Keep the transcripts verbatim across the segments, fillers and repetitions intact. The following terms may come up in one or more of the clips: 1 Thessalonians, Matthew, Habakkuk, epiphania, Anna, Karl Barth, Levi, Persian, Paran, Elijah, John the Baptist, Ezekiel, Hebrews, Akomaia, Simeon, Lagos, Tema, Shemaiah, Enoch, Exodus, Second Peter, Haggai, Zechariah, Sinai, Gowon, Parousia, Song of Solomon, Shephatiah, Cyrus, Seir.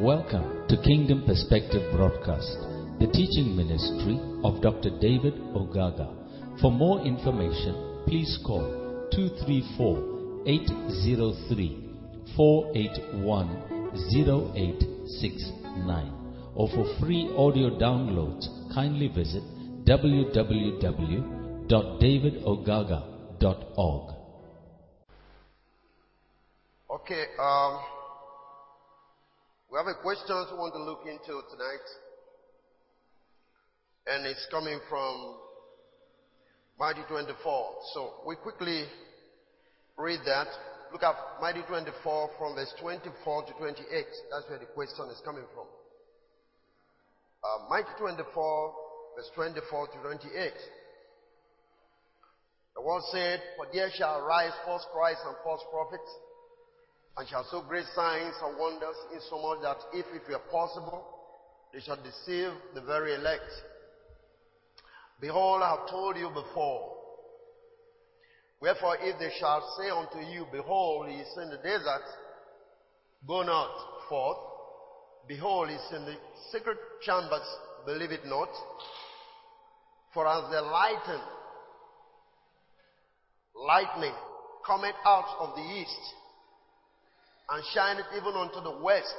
Welcome to Kingdom Perspective Broadcast, the teaching ministry of Doctor David Ogaga. For more information, please call two three four, eight zero three, four eight one, zero eight six nine. Or for free audio downloads, kindly visit w w w dot david ogaga dot org. Okay, um... we have a question we want to look into tonight, and it's coming from Matthew twenty-four. So we quickly read that. Look at Matthew twenty-four from verse twenty-four to twenty-eight. That's where the question is coming from. Uh, Matthew twenty-four, verse twenty-four to twenty-eight. The one said, "For there shall arise false Christs and false prophets, and shall show great signs and wonders, insomuch that if it were possible, they shall deceive the very elect. Behold, I have told you before. Wherefore, if they shall say unto you, Behold, he is in the desert, go not forth. Behold, he is in the secret chambers, believe it not. For as the lightning, lightning cometh out of the east, and shineth even unto the west,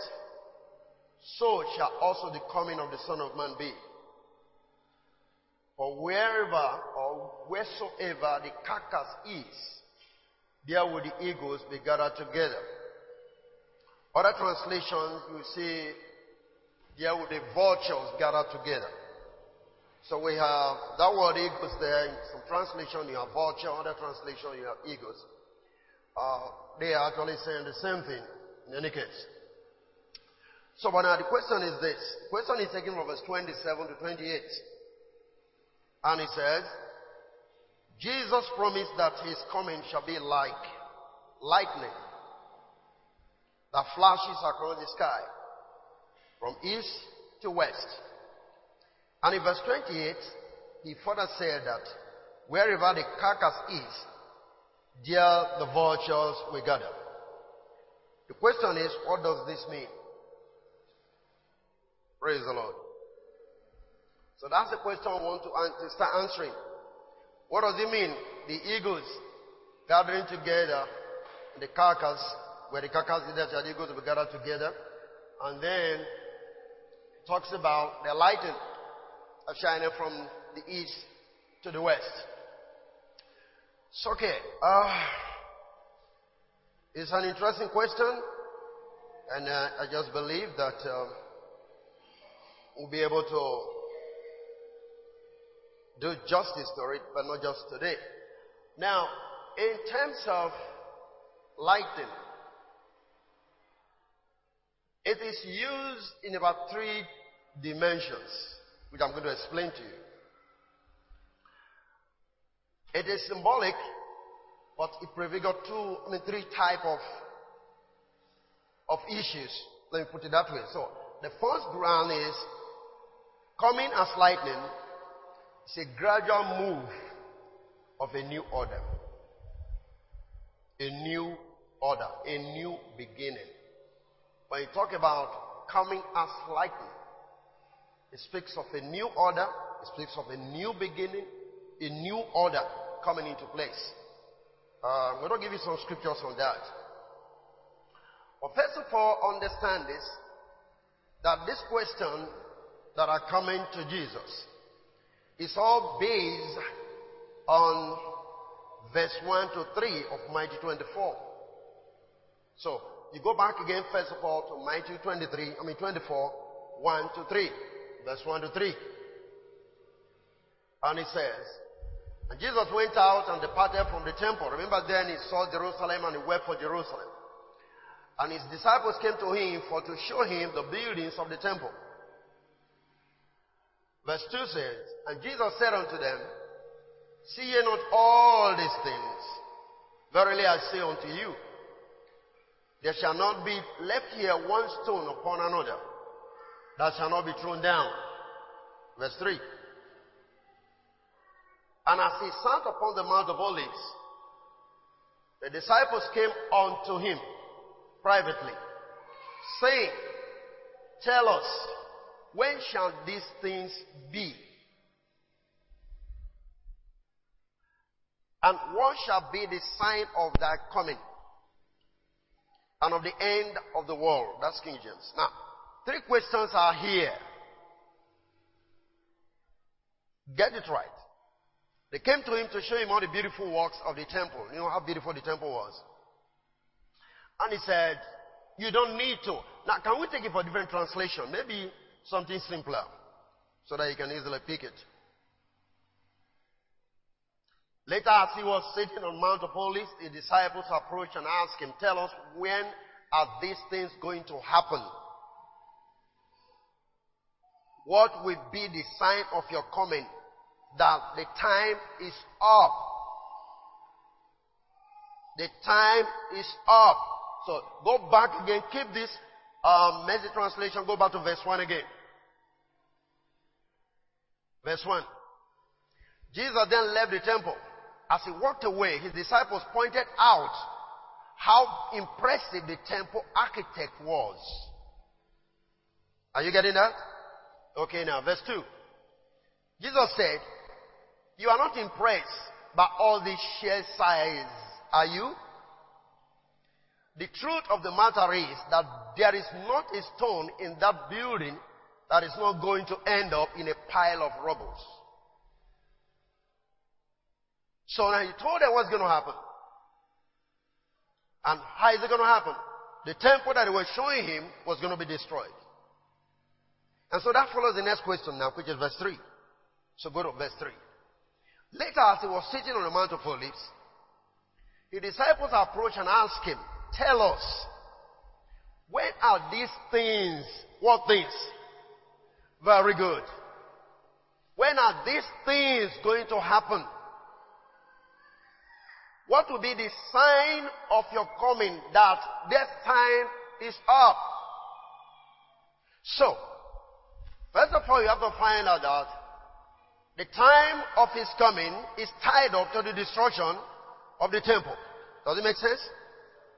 so shall also the coming of the Son of Man be. For wherever or wheresoever the carcass is, there will the eagles be gathered together." Other translations, you see, there will the vultures gathered together. So we have that word eagles there. In some translation, you have vulture. Other translation, you have eagles. Uh, They are actually saying the same thing in any case. So, but now the question is this. The question is taken from verse twenty-seven to twenty-eight. And it says, Jesus promised that his coming shall be like lightning that flashes across the sky from east to west. And in verse twenty-eight, he further said that wherever the carcass is, there the vultures will gather. The question is, what does this mean? Praise the Lord. So that's the question I want to start answering. What does it mean? The eagles gathering together, the carcass, where the carcass is there, the eagles will gather together. And then it talks about the lightning shining from the east to the west. It's okay. Uh, it's an interesting question, and uh, I just believe that uh, we'll be able to do justice to it, but not just today. Now, in terms of lightning, it is used in about three dimensions, which I'm going to explain to you. It is symbolic, but it prefigures two, I mean, three types of, of issues. Let me put it that way. So, the first ground is coming as lightning. It's a gradual move of a new order, a new order, a new beginning. When you talk about coming as lightning, it speaks of a new order, it speaks of a new beginning, a new order coming into place. Uh, I'm going to give you some scriptures on that. But first of all, understand this, that this question that are coming to Jesus is all based on verse one to three of Matthew twenty-four. So, you go back again first of all to Matthew twenty-three, I mean twenty-four, one to three, verse one to three. And it says, "And Jesus went out and departed from the temple." Remember then he saw Jerusalem and he wept for Jerusalem. "And his disciples came to him for to show him the buildings of the temple." Verse two says, "And Jesus said unto them, See ye not all these things? Verily I say unto you, there shall not be left here one stone upon another that shall not be thrown down." Verse three. "And as he sat upon the Mount of Olives, the disciples came unto him privately, saying, tell us, when shall these things be? And what shall be the sign of thy coming? And of the end of the world. That's King James. Now, three questions are here. Get it right. They came to him to show him all the beautiful works of the temple. You know how beautiful the temple was. And he said, you don't need to. Now, can we take it for different translation? Maybe something simpler, so that you can easily pick it. Later, as he was sitting on Mount of Olives, the disciples approached and asked him, tell us, when are these things going to happen? What will be the sign of your coming, that the time is up? The time is up. So go back again. Keep this um, message translation. Go back to verse one again. Verse one. Jesus then left the temple. As he walked away, his disciples pointed out how impressive the temple architect was. Are you getting that? Okay, now, verse two. Jesus said, you are not impressed by all this sheer size, are you? The truth of the matter is that there is not a stone in that building that is not going to end up in a pile of rubble. So now he told them what's going to happen. And how is it going to happen? The temple that they were showing him was going to be destroyed. And so that follows the next question now, which is verse three. So go to verse three. Later, as he was sitting on the Mount of Olives, the disciples approached and asked him, tell us, when are these things? What things? Very good. When are these things going to happen? What will be the sign of your coming, that this time is up? So, first of all, you have to find out that the time of his coming is tied up to the destruction of the temple. Does it make sense?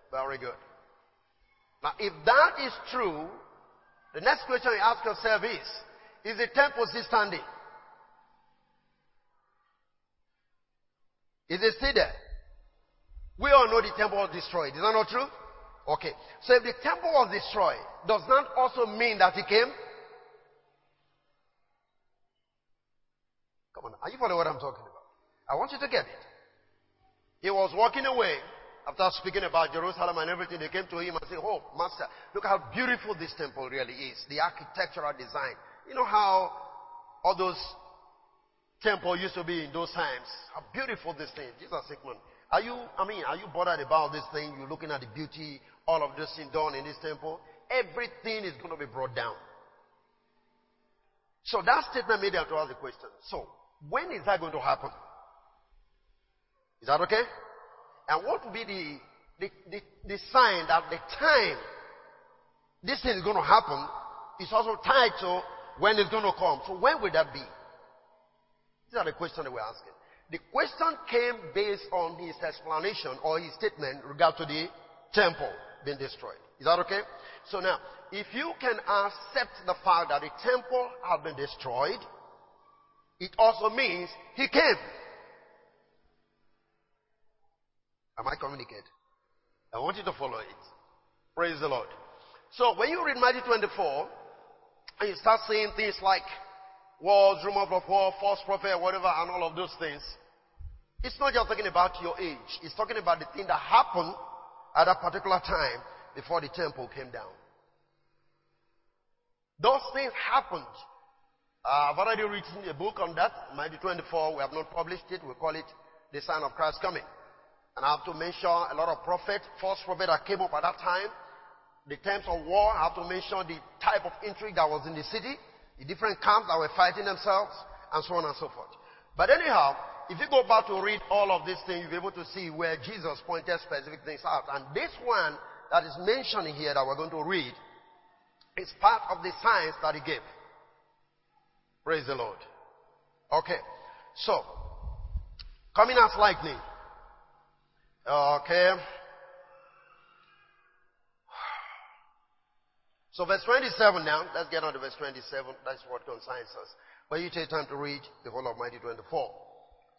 Very good. Now, if that is true, the next question you ask yourself is, is the temple still standing? Is it still there? We all know the temple was destroyed. Is that not true? Okay. So if the temple was destroyed, does that also mean that he came? Come on. Are you following what I'm talking about? I want you to get it. He was walking away after speaking about Jerusalem and everything. They came to him and said, oh, Master, look how beautiful this temple really is. The architectural design. You know how all those temples used to be in those times? How beautiful this thing. Jesus said, man, Are you, I mean, are you bothered about this thing? You're looking at the beauty, all of this thing done in this temple. Everything is going to be brought down. So that statement made them to ask the question. So, when is that going to happen? Is that okay? And what will be the, the, the, the sign that the time this thing is going to happen is also tied to when it's going to come? So when will that be? These are the questions that we're asking. The question came based on his explanation or his statement regarding the temple being destroyed. Is that okay? So now, if you can accept the fact that the temple had been destroyed, it also means he came. Am I communicating? I want you to follow it. Praise the Lord. So when you read Matthew twenty-four, and you start seeing things like wars, rumors of war, false prophet, whatever, and all of those things. It's not just talking about your age. It's talking about the thing that happened at a particular time before the temple came down. Those things happened. Uh, I've already written a book on that, Matthew twenty-four. We have not published it. We call it The Sign of Christ's Coming. And I have to mention a lot of prophets, false prophets that came up at that time. The times of war, I have to mention the type of intrigue that was in the city. The different camps that were fighting themselves, and so on and so forth. But anyhow, if you go back to read all of these things, you'll be able to see where Jesus pointed specific things out. And this one that is mentioned here that we're going to read is part of the signs that he gave. Praise the Lord. Okay. So, coming as lightning. Okay. So verse twenty-seven now, let's get on to verse twenty-seven. That's what concerns us. But you take time to read the whole of Matthew twenty-four.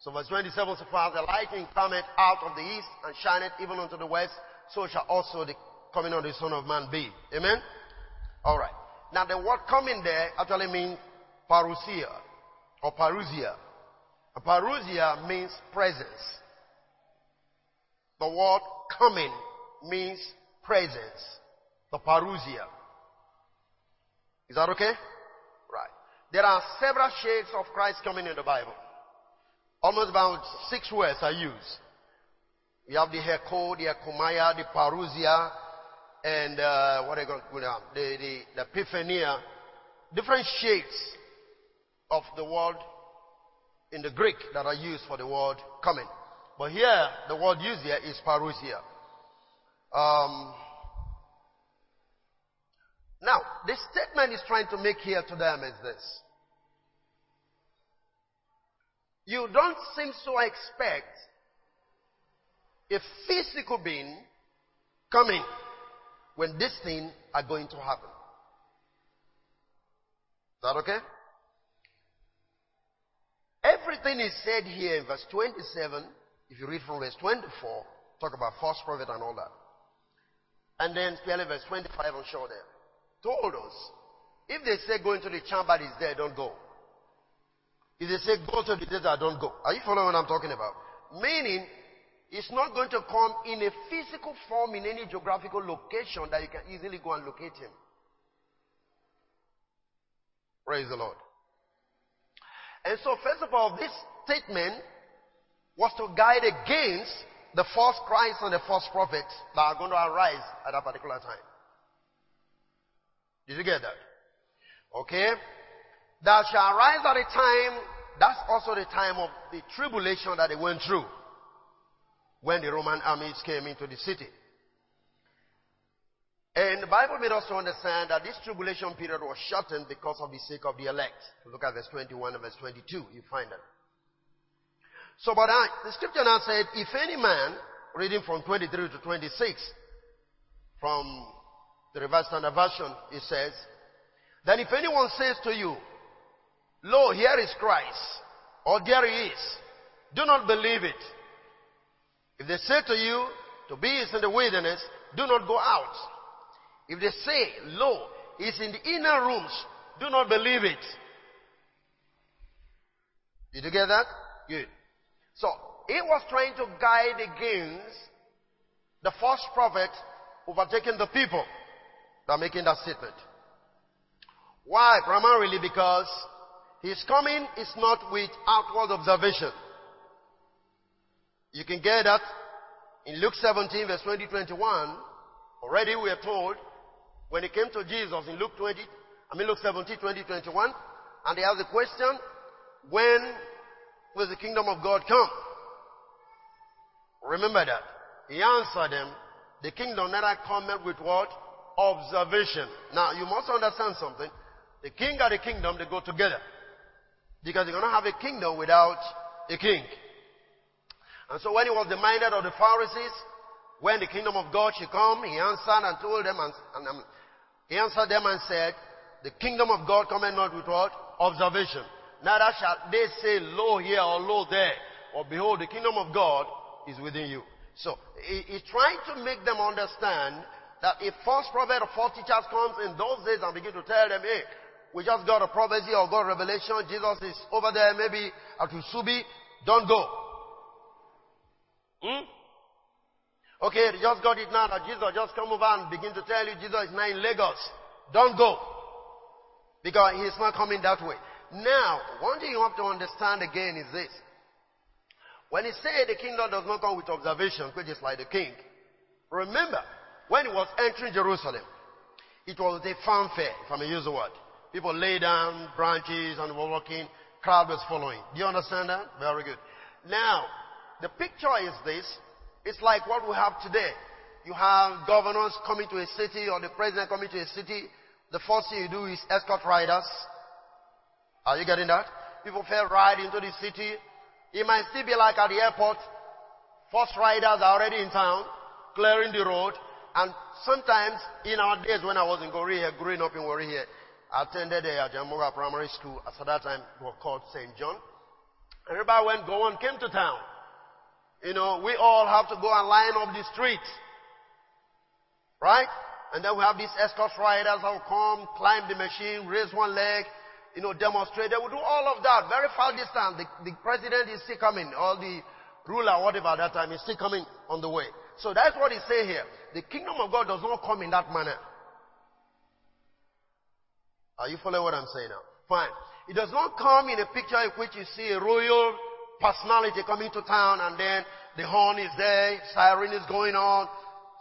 So verse twenty-seven says, "For the lightning cometh out of the east and shineth even unto the west, so shall also the coming of the Son of Man be." Amen? All right. Now the word coming there actually means parousia or parousia. And parousia means presence. The word coming means presence. The parousia. Is that okay? Right. There are several shades of Christ coming in the Bible. Almost about six words are used. You have the Heko, the Akomaia, the Parousia, and uh, what are you going to call the, the, the epiphania. Different shades of the word in the Greek that are used for the word coming. But here, the word used here is Parousia. Um, now, the statement is trying to make here to them is this. You don't seem to expect a physical being coming when these things are going to happen. Is that okay? Everything is said here in verse twenty-seven. If you read from verse twenty-four, talk about false prophet and all that. And then clearly verse twenty-five, I'm sure there. Told us, if they say go into the chamber is there, don't go. If they say go to the desert, don't go. Are you following what I'm talking about? Meaning, it's not going to come in a physical form in any geographical location that you can easily go and locate him. Praise the Lord. And so, first of all, this statement was to guide against the false Christ and the false prophets that are going to arise at that particular time. Did you get that? Okay. That shall arise at a time, that's also the time of the tribulation that they went through when the Roman armies came into the city. And the Bible made us to understand that this tribulation period was shortened because of the sake of the elect. Look at verse twenty-one and verse twenty-two, you find that. So, but I, the scripture now said, if any man, reading from twenty-three to twenty-six, from the Revised Standard Version, it says, "Then if anyone says to you, Lo, here is Christ, or there he is, do not believe it. If they say to you, To be is in the wilderness, do not go out. If they say, Lo, he is in the inner rooms, do not believe it." Did you get that? Good. So, he was trying to guide against the false prophet overtaking the people that are making that statement. Why? Primarily because his coming is not with outward observation. You can get that in Luke seventeen, verse twenty to twenty-one. Already we are told when he came to Jesus in Luke twenty, I mean Luke seventeen, twenty to twenty-one, and they asked the question, "When will the kingdom of God come?" Remember that. He answered them, "The kingdom neither cometh with what? Observation." Now, you must understand something. The king and the kingdom, they go together. Because you're going to have a kingdom without a king. And so when he was reminded of the Pharisees, when the kingdom of God should come, he answered and told them, and, and um, he answered them and said, "The kingdom of God cometh not with what? Observation. Neither shall they say, Lo here or Lo there, or Behold, the kingdom of God is within you." So, he, he tried to make them understand that if false prophet or false teachers comes in those days and begin to tell them, "Hey, we just got a prophecy or got a revelation, Jesus is over there, maybe at Usubi, don't go." Hmm? "Okay, they just got it now that Jesus just come over and begin to tell you Jesus is now in Lagos. Don't go." Because he's not coming that way. Now, one thing you have to understand again is this. When he said the kingdom does not come with observation, which is like the king, remember, when he was entering Jerusalem, it was a fanfare, if I may use the word. People lay down branches and were walking, crowd was following. Do you understand that? Very good. Now, the picture is this. It's like what we have today. You have governors coming to a city or the president coming to a city. The first thing you do is escort riders. Are you getting that? People fair ride into the city. It might still be like at the airport. First riders are already in town, clearing the road. And sometimes in our days when I was in Goree, growing up in Goree here, I attended a Jamura primary school. At that time, it was called Saint John. I remember when Gowon came to town, you know, we all have to go and line up the street. Right? And then we have these escort riders who come, climb the machine, raise one leg, you know, demonstrate. They will do all of that. Very far distance. The, the president is still coming, or the ruler, whatever at that time, is still coming on the way. So that's what he say here. The kingdom of God does not come in that manner. Are you following what I'm saying now? Fine. It does not come in a picture in which you see a royal personality coming to town and then the horn is there, siren is going on.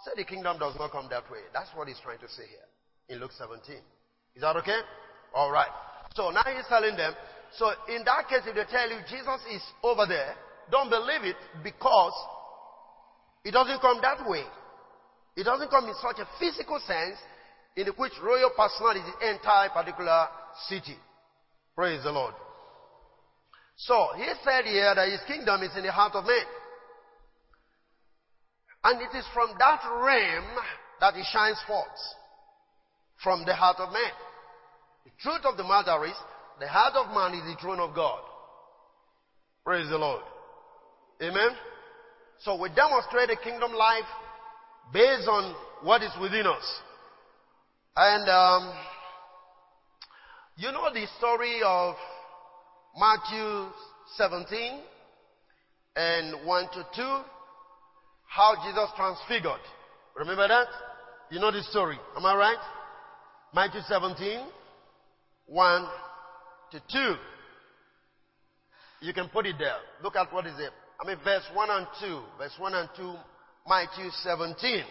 So the kingdom does not come that way. That's what he's trying to say here in Luke seventeen. Is that okay? All right. So now he's telling them, so in that case, if they tell you Jesus is over there, don't believe it, because it doesn't come that way. It doesn't come in such a physical sense in which royal personality entire particular city. Praise the Lord. So, he said here that his kingdom is in the heart of man. And it is from that realm that it shines forth. From the heart of man. The truth of the matter is, the heart of man is the throne of God. Praise the Lord. Amen? So, we demonstrate a kingdom life based on what is within us. And, um, you know the story of Matthew seventeen and one to two, how Jesus transfigured. Remember that? You know the story. Am I right? Matthew seventeen, one to two. You can put it there. Look at what is it. I mean, verse one and two. Verse one and two, Matthew seventeen.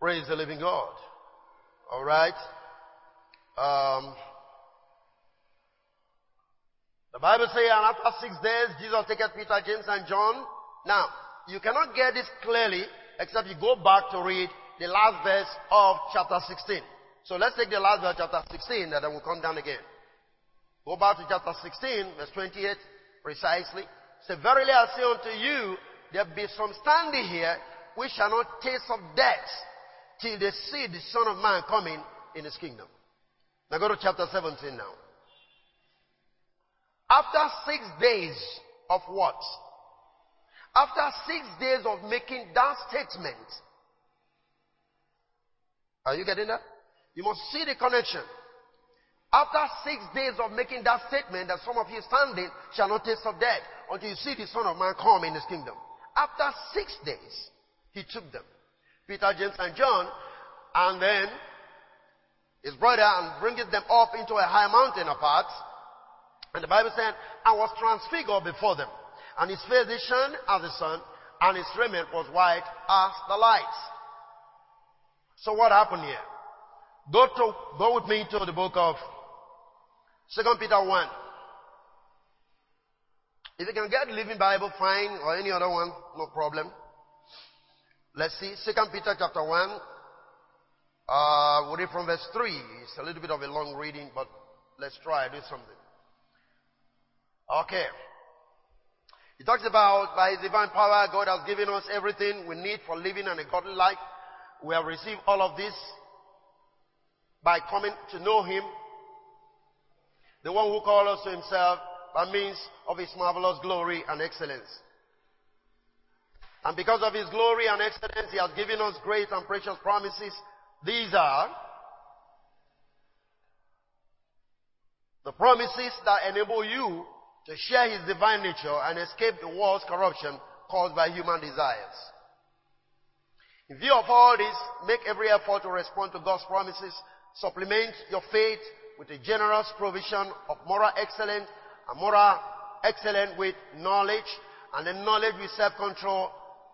Praise the living God. All right. Um, the Bible says, and after six days, Jesus taketh Peter, James, and John. Now, you cannot get this clearly except you go back to read the last verse of chapter sixteen. So let's take the last verse of chapter sixteen, and then we'll come down again. Go back to chapter sixteen, verse twenty-eight, precisely. Say, verily I say unto you, there be some standing here which shall not taste of death till they see the Son of Man coming in his kingdom. Now go to chapter seventeen now. After six days of what? After six days of making that statement. Are you getting that? You must see the connection. After six days of making that statement that some of you standing shall not taste of death until you see the Son of Man come in his kingdom. After six days, he took them. Peter, James, and John, and then his brother, and bringeth them up into a high mountain apart. And the Bible said, and was transfigured before them. And his face did shine as the sun, and his raiment was white as the light. So what happened here? Go to go with me to the book of Second Peter one. If you can get Living Bible, fine, or any other one, no problem. Let's see, Second Peter chapter one. Uh, we'll read from verse three. It's a little bit of a long reading, but let's try do something. Okay. It talks about, by His divine power, God has given us everything we need for living and a godly life. We have received all of this by coming to know Him, the one who called us to Himself by means of His marvelous glory and excellence. And because of His glory and excellence, He has given us great and precious promises. These are the promises that enable you to share His divine nature and escape the world's corruption caused by human desires. In view of all this, make every effort to respond to God's promises. Supplement your faith with a generous provision of moral excellence, and moral excellence with knowledge, and then knowledge with self-control,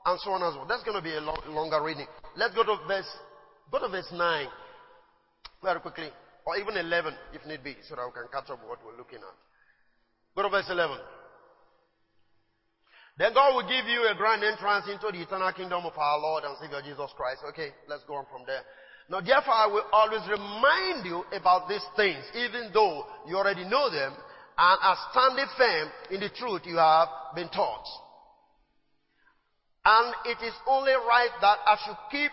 and so on and so on. That's going to be a long, longer reading. Let's go to verse Go to verse nine, very quickly, or even eleven, if need be, so that we can catch up what we're looking at. Go to verse eleven. Then God will give you a grand entrance into the eternal kingdom of our Lord and Savior Jesus Christ. Okay, let's go on from there. Now, therefore, I will always remind you about these things, even though you already know them and are standing firm in the truth you have been taught. And it is only right that I should keep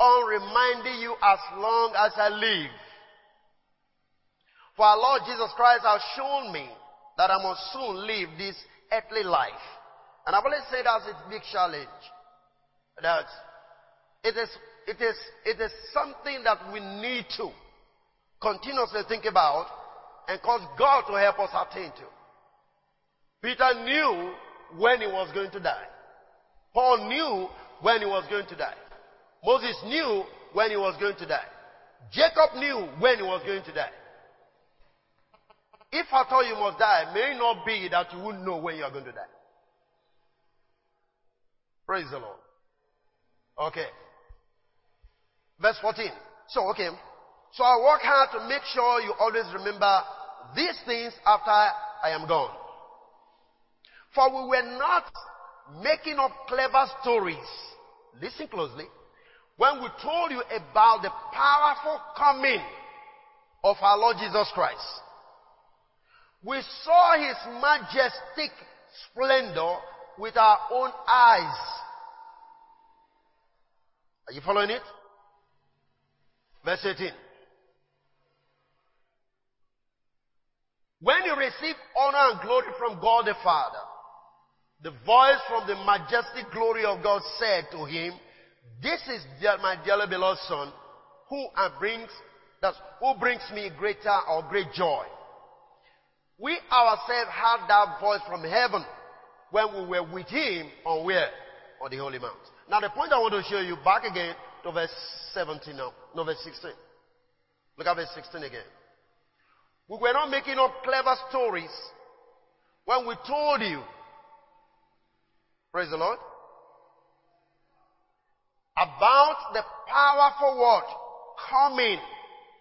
on reminding you as long as I live. For our Lord Jesus Christ has shown me that I must soon leave this earthly life. And I've always said that's a big challenge. That it is, it is, it is something that we need to continuously think about and cause God to help us attain to. Peter knew when he was going to die. Paul knew when he was going to die. Moses knew when he was going to die. Jacob knew when he was going to die. If at all you must die, may not be that you wouldn't know when you are going to die. Praise the Lord. Okay. Verse fourteen. So, okay. So I work hard to make sure you always remember these things after I am gone. For we were not making up clever stories. Listen closely. When we told you about the powerful coming of our Lord Jesus Christ, we saw his majestic splendor with our own eyes. Are you following it? Verse eighteen. When you receive honor and glory from God the Father, the voice from the majestic glory of God said to him, "This is my dearly beloved Son, who brings that who brings me greater or great joy." We ourselves had that voice from heaven when we were with him on where? On the Holy Mount. Now the point I want to show you back again to verse seventeen now. No, verse sixteen. Look at verse sixteen again. We were not making up clever stories when we told you, praise the Lord, about the powerful word coming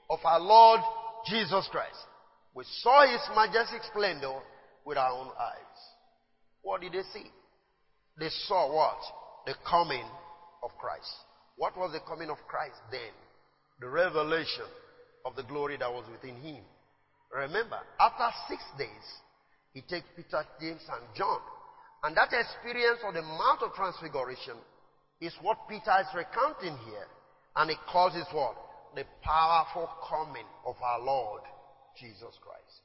of our Lord Jesus Christ. We saw his majestic splendor with our own eyes. What did they see? They saw what? The coming of Christ. What was the coming of Christ then? The revelation of the glory that was within him. Remember, after six days, he takes Peter, James, and John. And that experience of the Mount of Transfiguration is what Peter is recounting here. And it calls it what? The powerful coming of our Lord Jesus Christ.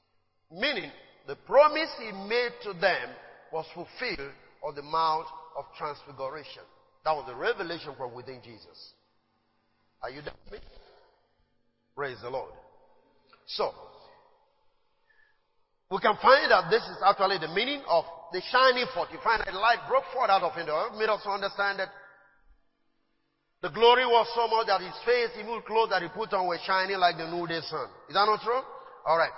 Meaning, the promise he made to them was fulfilled on the Mount of Transfiguration. That was the revelation from within Jesus. Are you done with me? Praise the Lord. So, we can find that this is actually the meaning of the shining forth. You find that the light broke forth out of him. It made us understand that the glory was so much that his face, even clothes that he put on were shining like the noonday sun. Is that not true? All right.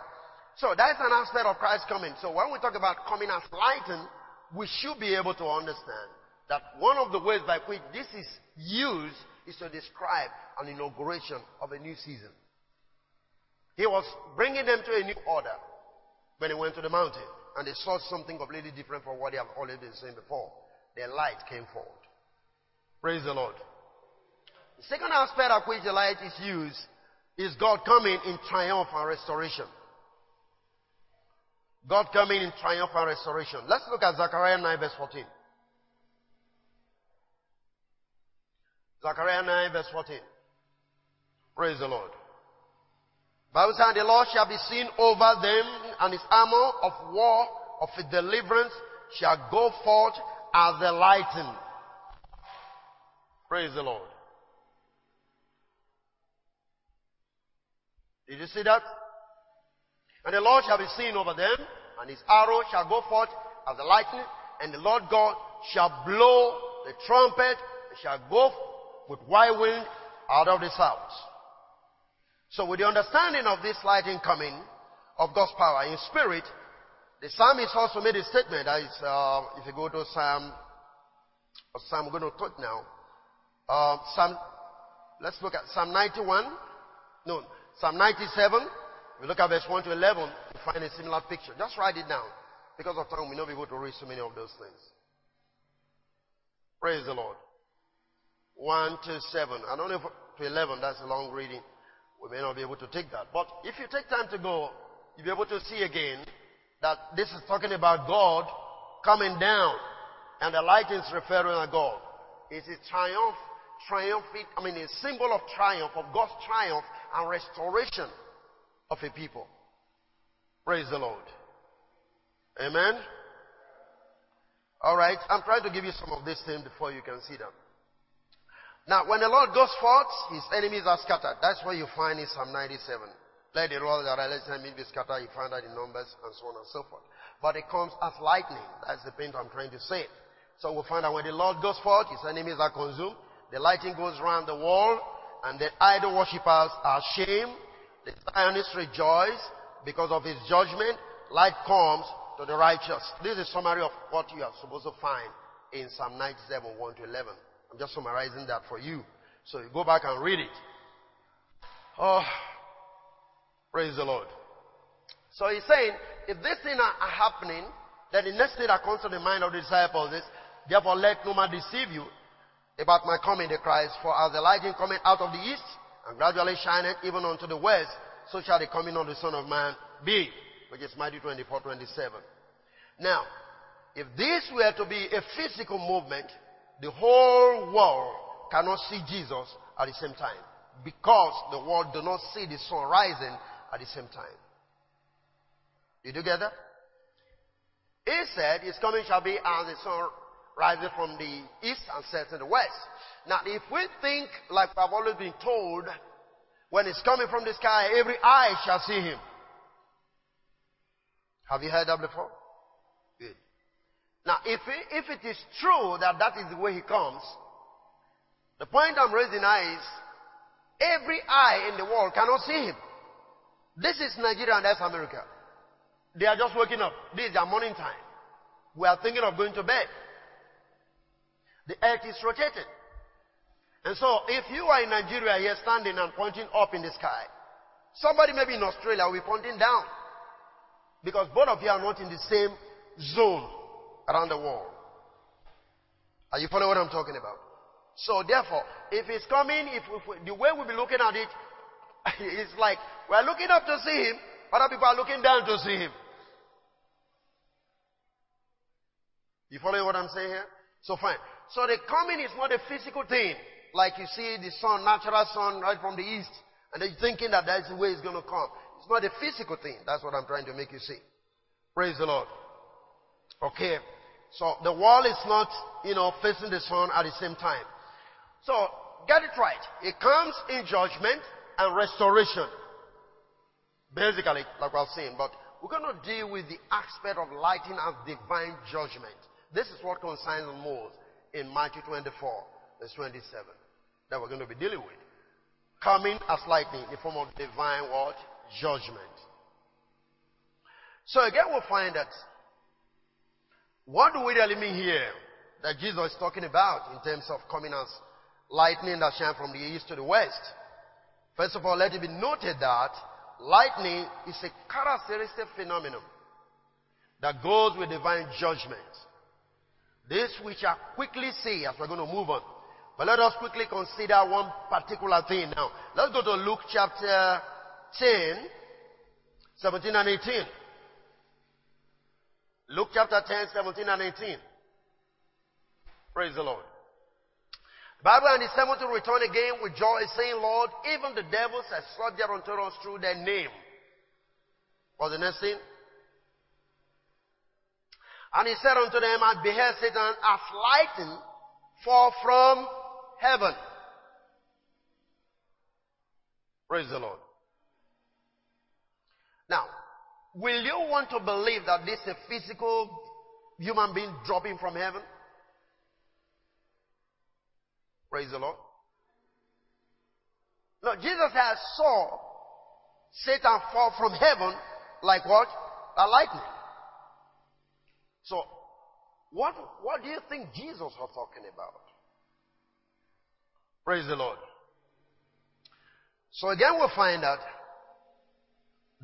So that is an aspect of Christ coming. So when we talk about coming as lightened, we should be able to understand that one of the ways by which this is used is to describe an inauguration of a new season. He was bringing them to a new order when they went to the mountain, and they saw something completely different from what they have already been saying before. Their light came forward. Praise the Lord. The second aspect of which the light is used is God coming in triumph and restoration. God coming in triumph and restoration. Let's look at Zechariah nine verse fourteen. Zechariah nine verse fourteen. Praise the Lord. Bible says, "The Lord shall be seen over them, and his armor of war, of his deliverance, shall go forth as the lightning." Praise the Lord. Did you see that? "And the Lord shall be seen over them, and his arrow shall go forth as the lightning, and the Lord God shall blow the trumpet, and shall go with wide wind out of the south." So with the understanding of this lightning coming of God's power in spirit, the psalmist also made a statement that is, uh, if you go to Psalm, or Psalm I'm going to talk now, uh, Psalm, let's look at Psalm ninety-one, no, Psalm ninety-seven, we look at verse one to eleven, you find a similar picture. Just write it down. Because of time, we won't be able to read so many of those things. Praise the Lord. one to seven. I don't know if to eleven, that's a long reading. We may not be able to take that. But if you take time to go, you'll be able to see again that this is talking about God coming down And the light is referring to God. It's a triumph, triumphant, I mean a symbol of triumph, of God's triumph and restoration of a people. Praise the Lord. Amen. All right. I'm trying to give you some of this thing before you can see them. Now, when the Lord goes forth, his enemies are scattered. That's what you find in Psalm ninety-seven. Let the roll that I let them be scattered. You find that in Numbers and so on and so forth. But it comes as lightning. That's the point I'm trying to say. So we'll find out when the Lord goes forth, his enemies are consumed. The lightning goes round the wall, and the idol worshippers are shamed. The Zionists rejoice because of his judgment. Light comes to the righteous. This is a summary of what you are supposed to find in Psalm ninety-seven, one to eleven. I'm just summarizing that for you. So you go back and read it. Oh, praise the Lord. So he's saying, if these things are happening, then the next thing that comes to the mind of the disciples is, therefore let no man deceive you about my coming, the Christ. For as the lightning cometh out of the east, and gradually shineth even unto the west, so shall the coming of the Son of Man be. Which is Matthew twenty-four, twenty-seven. Now, if this were to be a physical movement, the whole world cannot see Jesus at the same time. Because the world does not see the sun rising at the same time. Did you get that? He said, his coming shall be as the sun rising from the east and sets in the west. Now, if we think like I've always been told, when it's coming from the sky, every eye shall see him. Have you heard that before? Good. Now, if it, if it is true that that is the way he comes, the point I'm raising now is, every eye in the world cannot see him. This is Nigeria and that's America. They are just waking up. This is their morning time. We are thinking of going to bed. The earth is rotated. And so, if you are in Nigeria here standing and pointing up in the sky, somebody maybe in Australia will be pointing down. Because both of you are not in the same zone around the world. Are you following what I'm talking about? So therefore, if it's coming, if, if we, the way we'll be looking at it, it's like we're looking up to see him, other people are looking down to see him. You following what I'm saying here? So fine. So the coming is not a physical thing. Like you see the sun, natural sun right from the east, and then you're thinking that that's the way it's going to come. It's not a physical thing. That's what I'm trying to make you see. Praise the Lord. Okay. So the wall is not, you know, facing the sun at the same time. So get it right. It comes in judgment and restoration. Basically, like I was saying. But we're going to deal with the aspect of lightning as divine judgment. This is what concerns most in Matthew twenty-four, verse twenty-seven. That we're going to be dealing with. Coming as lightning in the form of divine word. Judgment. So again, we'll find that what do we really mean here that Jesus is talking about in terms of coming as lightning that shines from the east to the west? First of all, let it be noted that lightning is a characteristic phenomenon that goes with divine judgment. This we shall quickly see as we're going to move on. But let us quickly consider one particular thing now. Let's go to Luke chapter ten, seventeen and eighteen. Luke chapter ten, seventeen and eighteen. Praise the Lord. The Bible, and the seventy return again with joy, saying, Lord, even the devils are subject unto us through their name. What's the next thing? And he said unto them, I beheld Satan as lightning fall from heaven. Praise the Lord. Now, will you want to believe that this is a physical human being dropping from heaven? Praise the Lord. No, Jesus has saw Satan fall from heaven like what? A lightning. So, what, what do you think Jesus was talking about? Praise the Lord. So again we'll find out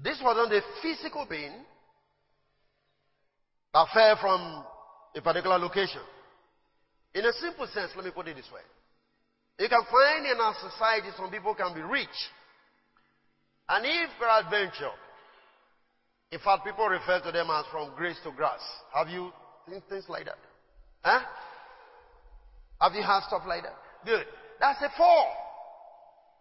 this wasn't a physical being that fell from a particular location. In a simple sense, let me put it this way. You can find in our society some people can be rich. And if peradventure, in fact, people refer to them as from grace to grass. Have you seen things like that? Huh? Have you had stuff like that? Good. That's a fall.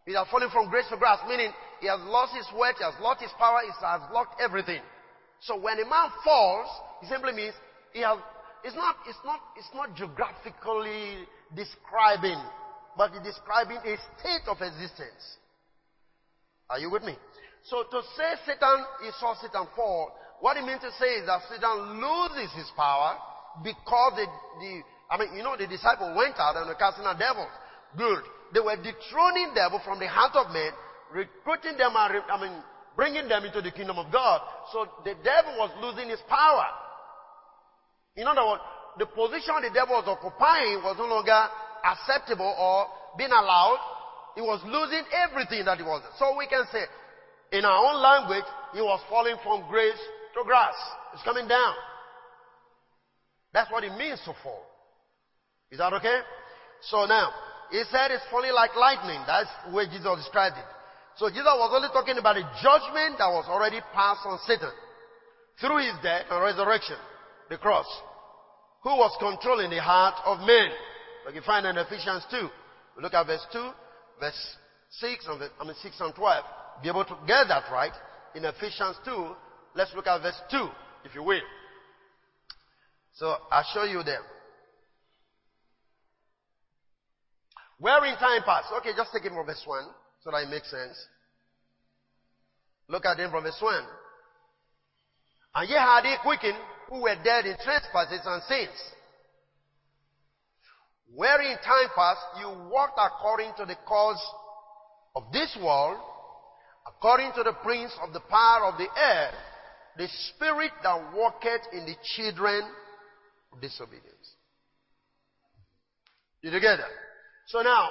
It has fallen from grace to grace, meaning he has lost his weight, he has lost his power, he has lost everything. So when a man falls, it simply means he has. It's not. It's not. It's not geographically describing, but it's describing a state of existence. Are you with me? So to say Satan, he saw Satan fall. What it means to say is that Satan loses his power because the. the I mean, you know, the disciples went out and were casting out devils. Good. They were dethroning devils from the heart of men, recruiting them, and, I mean, bringing them into the kingdom of God. So the devil was losing his power. In other words, the position the devil was occupying was no longer acceptable or being allowed. He was losing everything that he was. So we can say, in our own language, he was falling from grace to grass. It's coming down. That's what it means to fall. Is that okay? So now, he said it's falling like lightning. That's the way Jesus described it. So Jesus was only talking about a judgment that was already passed on Satan through his death and resurrection, the cross. Who was controlling the heart of men? Like you find in Ephesians two. We look at verse two, verse six, and verse, I mean six and twelve. Be able to get that right. In Ephesians two, let's look at verse two, if you will. So I'll show you them. Where in time past? Okay, just take it from verse one, so that it makes sense. Look at them from verse one. And ye had he quickened, who were dead in trespasses and sins. Where in time past you walked according to the course of this world, according to the prince of the power of the air, the spirit that walketh in the children of disobedience. You together? So now,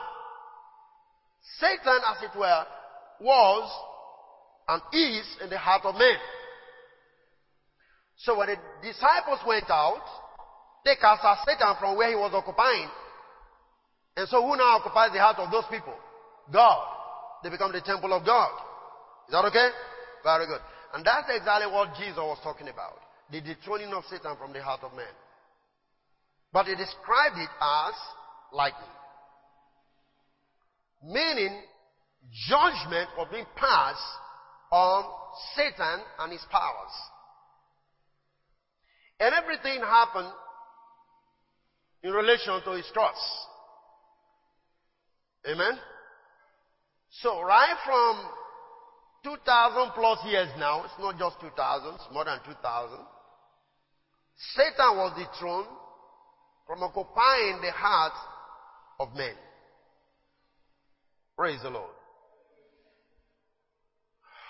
Satan, as it were, was and is in the heart of man. So when the disciples went out, they cast out Satan from where he was occupying. And so who now occupies the heart of those people? God. They become the temple of God. Is that okay? Very good. And that's exactly what Jesus was talking about. The dethroning of Satan from the heart of man. But he described it as lightning. Meaning, judgment was being passed on Satan and his powers. And everything happened in relation to his trust. Amen? So, right from two thousand plus years now, it's not just two thousand, it's more than two thousand, Satan was dethroned from occupying the heart of men. Praise the Lord.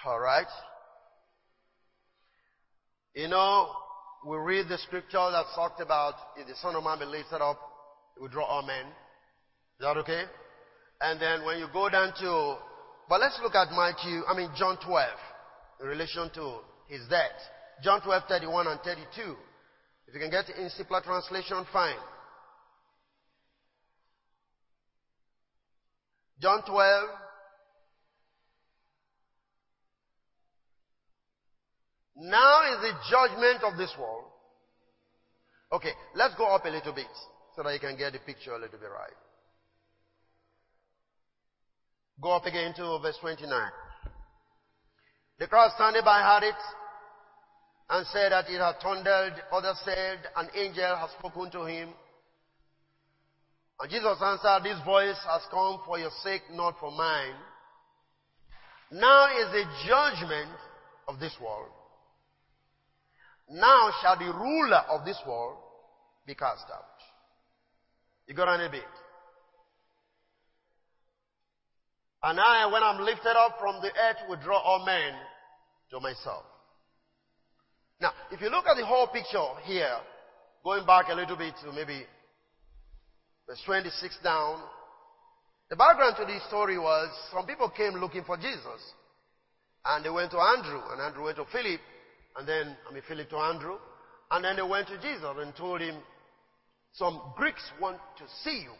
All right. You know, we read the scripture that talked about if the Son of Man be lifted up, it will draw all men. Is that okay? And then when you go down to, but let's look at Matthew, I mean John twelve, in relation to his death. John twelve, thirty-one and thirty-two. If you can get the Encyclopedia translation, fine. John twelve. Now is the judgment of this world. Okay, let's go up a little bit so that you can get the picture a little bit right. Go up again to verse twenty-nine. The crowd standing by heard it and said that it had thundered. Others said an angel has spoken to him. And Jesus answered, this voice has come for your sake, not for mine. Now is the judgment of this world. Now shall the ruler of this world be cast out. You got on a bit. And I, when I'm lifted up from the earth, will draw all men to myself. Now, if you look at the whole picture here, going back a little bit to maybe verse twenty-six down. The background to this story was some people came looking for Jesus. And they went to Andrew. And Andrew went to Philip. And then, I mean, Philip to Andrew. And then they went to Jesus and told him, some Greeks want to see you.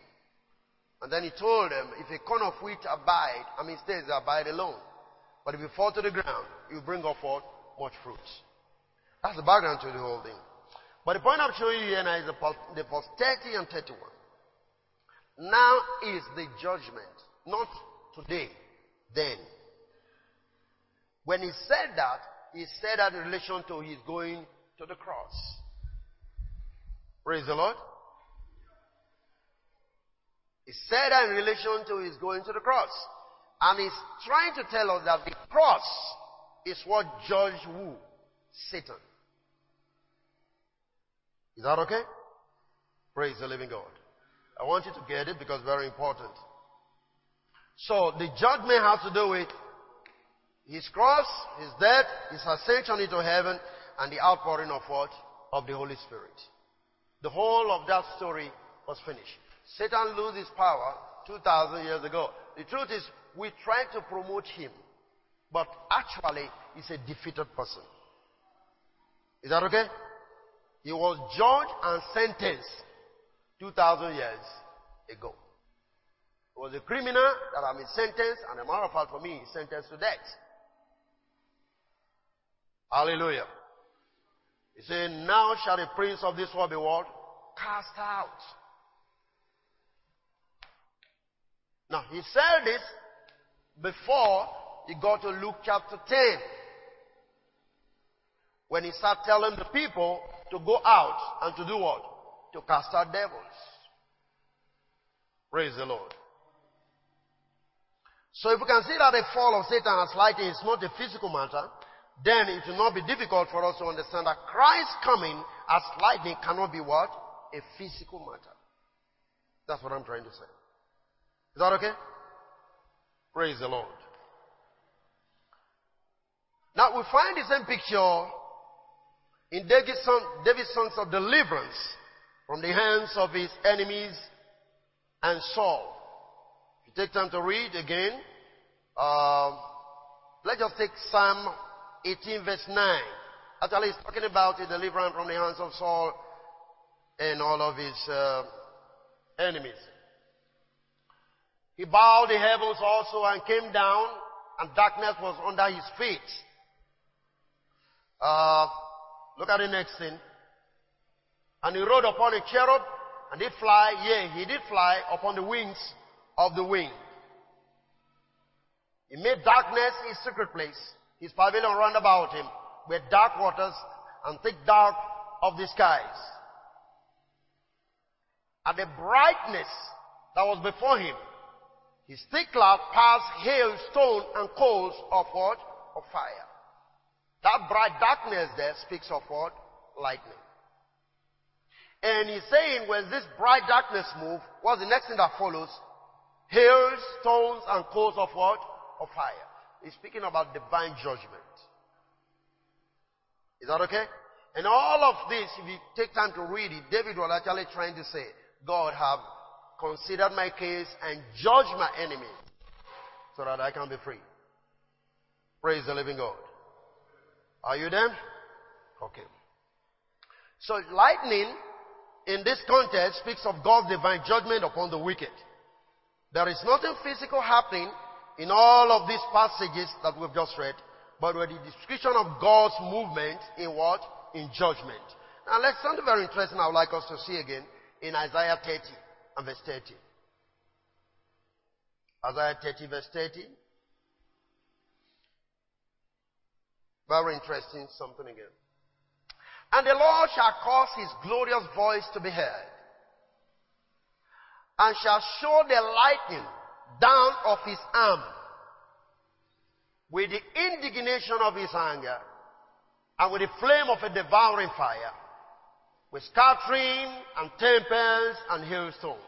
And then he told them, if a corn of wheat abide, I mean, stays, abide alone. But if you fall to the ground, you bring up forth much fruit. That's the background to the whole thing. But the point I'm showing you here now is the verse thirty and thirty-one. Now is the judgment, not today, then. When he said that, he said that in relation to his going to the cross. Praise the Lord. He said that in relation to his going to the cross. And he's trying to tell us that the cross is what judged who? Satan. Is that okay? Praise the living God. I want you to get it because it's very important. So the judgment has to do with his cross, his death, his ascension into heaven, and the outpouring of what? Of the Holy Spirit. The whole of that story was finished. Satan lost his power two thousand years ago. The truth is, we try to promote him, but actually, he's a defeated person. Is that okay? He was judged and sentenced two thousand years ago. He was a criminal that had been sentenced, and a matter of fact, for me, he's sentenced to death. Hallelujah. He said, now shall the prince of this world be what? Cast out. Now, he said this before he got to Luke chapter ten. When he started telling the people to go out and to do what? To cast out devils. Praise the Lord. So if we can see that the fall of Satan as lightning is not a physical matter, then it will not be difficult for us to understand that Christ's coming as lightning cannot be what? A physical matter. That's what I'm trying to say. Is that okay? Praise the Lord. Now we find the same picture in David's son, David's sons of deliverance from the hands of his enemies and Saul. If you take time to read again, uh, let's just take Psalm eighteen verse nine. Actually, he's talking about the deliverance from the hands of Saul and all of his uh, enemies. He bowed the heavens also and came down, and darkness was under his feet. Uh, look at the next thing. And he rode upon a cherub, and did fly, yea, he did fly upon the wings of the wind. He made darkness his secret place, his pavilion round about him, were dark waters and thick dark of the skies. And the brightness that was before him, his thick cloud passed hail, stone, and coals of what? Of fire. That bright darkness there speaks of what? Lightning. And he's saying, when this bright darkness moves, what's the next thing that follows? Hail, stones, and coals of what? Of fire. He's speaking about divine judgment. Is that okay? And all of this, if you take time to read it, David was actually trying to say, God have considered my case and judged my enemy so that I can be free. Praise the living God. Are you there? Okay. So lightning, in this context, speaks of God's divine judgment upon the wicked. There is nothing physical happening in all of these passages that we've just read, but with the description of God's movement in what? In judgment. Now let's, something very interesting I would like us to see again in Isaiah thirty and verse thirty. Isaiah thirty verse thirty. Very interesting something again. And the Lord shall cause his glorious voice to be heard, and shall show the lightning down of his arm, with the indignation of his anger, and with the flame of a devouring fire, with scattering and tempests and hailstones.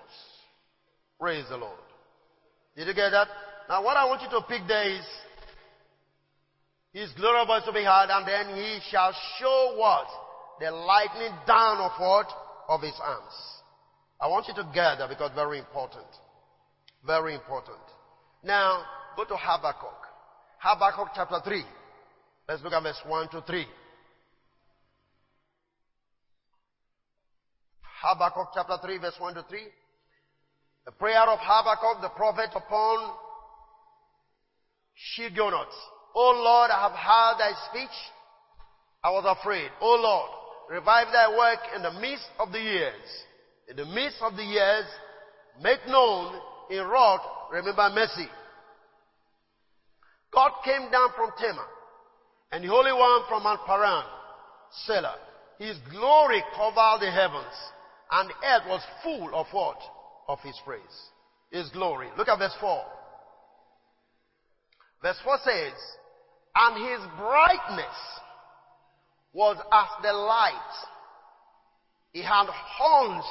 Praise the Lord. Did you get that? Now what I want you to pick there is, his glorious voice to be heard, and then he shall show what? The lightning down of what? Of his arms. I want you to get that because very important. Very important. Now, go to Habakkuk. Habakkuk chapter three. Let's look at verse one to three. Habakkuk chapter three, verse one to three. The prayer of Habakkuk, the prophet, upon Shigionot. O Lord, I have heard thy speech. I was afraid. O Lord, revive thy work in the midst of the years. In the midst of the years, make known, in wrath, remember mercy. God came down from Tema, and the Holy One from Mount Paran, Seir. His glory covered the heavens, and the earth was full of what? Of his praise. His glory. Look at verse four. Verse four says, and his brightness was as the light. He had horns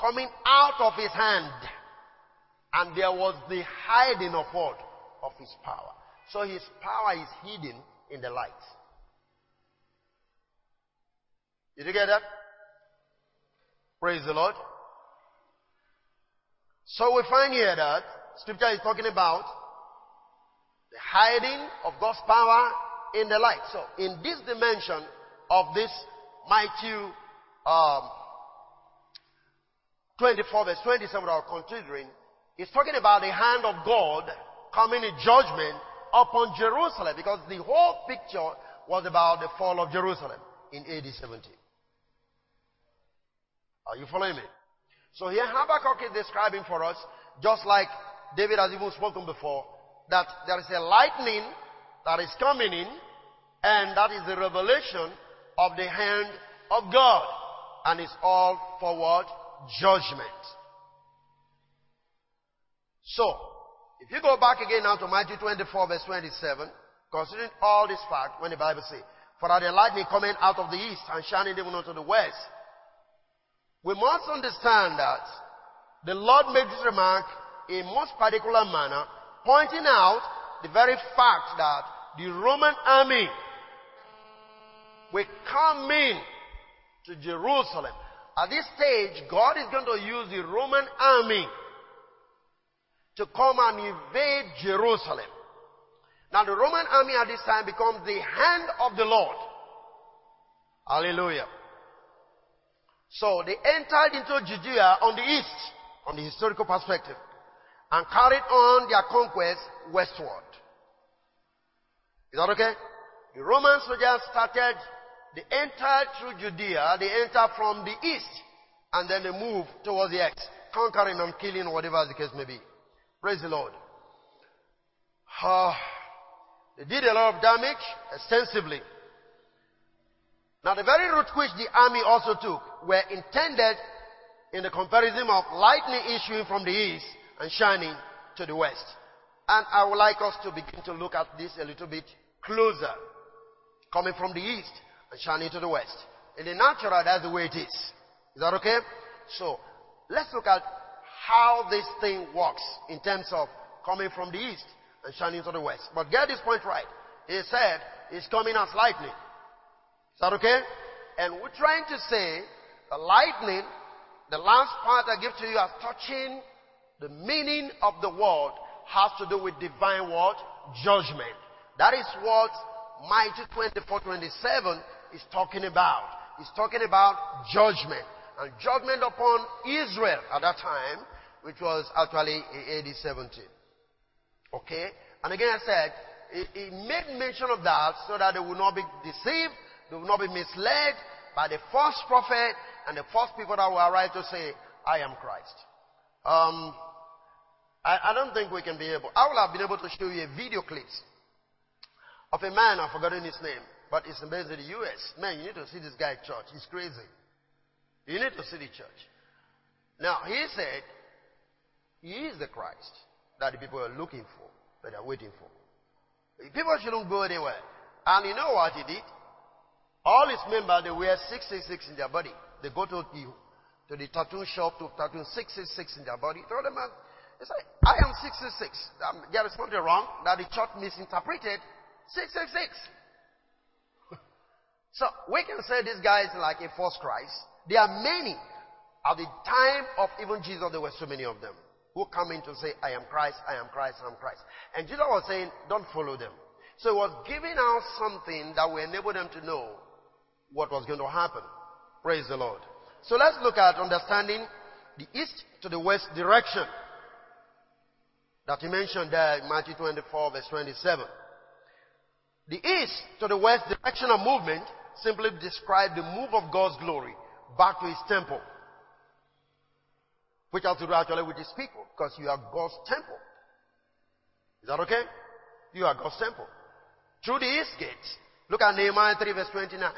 coming out of his hand, and there was the hiding of what? Of his power. So his power is hidden in the light. Did you get that? Praise the Lord. So we find here that Scripture is talking about the hiding of God's power in the light. So in this dimension of this Matthew um, twenty-four verse twenty-seven that we're considering, it's talking about the hand of God coming in judgment upon Jerusalem, because the whole picture was about the fall of Jerusalem in A D seventy. Are you following me? So here Habakkuk is describing for us, just like David has even spoken before, that there is a lightning that is coming in, and that is the revelation of the hand of God. And it's all for what? Judgment. So, if you go back again now to Matthew twenty-four verse twenty-seven, considering all this fact, when the Bible says, for that the lightning coming out of the east and shining even unto the west, we must understand that the Lord made this remark in most particular manner, pointing out the very fact that the Roman army will come in to Jerusalem. At this stage, God is going to use the Roman army to come and invade Jerusalem. Now, the Roman army at this time becomes the hand of the Lord. Hallelujah. So, they entered into Judea on the east, on the historical perspective, and carried on their conquest westward. Is that okay? The Roman soldiers started, they entered through Judea, they entered from the east, and then they moved towards the east, conquering and killing, whatever the case may be. Praise the Lord. Uh, they did a lot of damage, extensively. Now, the very route which the army also took were intended in the comparison of lightning issuing from the east and shining to the west. And I would like us to begin to look at this a little bit closer. Coming from the east and shining to the west. In the natural, that's the way it is. Is that okay? So, let's look at how this thing works in terms of coming from the east and shining to the west. But get this point right. He said, it's coming as lightning. Is that okay? And we're trying to say the lightning, the last part I give to you as touching the meaning of the word, has to do with divine word, judgment. That is what Matthew twenty-four twenty-seven is talking about. It's talking about judgment. And judgment upon Israel at that time, which was actually in A D seventy. Okay? And again I said, he made mention of that so that they would not be deceived, they would not be misled by the false prophet and the false people that will arise to say, I am Christ. Um, I, I don't think we can be able, I would have been able to show you a video clip of a man, I've forgotten his name, but it's based in the U S. Man, you need to see this guy at church. He's crazy. You need to see the church. Now, he said, he is the Christ that the people are looking for, that they are waiting for. The people shouldn't go anywhere. And you know what he did? All his members, they wear six six six in their body. They go to the, to the tattoo shop to tattoo six six six in their body. Throw them out. They say, I am six six six. Um, there is something wrong that the church misinterpreted six six six. So, we can say this guy is like a false Christ. There are many. At the time of even Jesus, there were so many of them who come in to say, I am Christ, I am Christ, I am Christ. And Jesus was saying, don't follow them. So he was giving out something that will enable them to know what was going to happen. Praise the Lord. So let's look at understanding the east to the west direction that he mentioned there in Matthew twenty-four verse twenty-seven. The east to the west direction of movement simply describes the move of God's glory back to his temple, which has to do actually with his people, because you are God's temple. Is that okay? You are God's temple. Through the east gate. Look at Nehemiah three verse twenty-nine.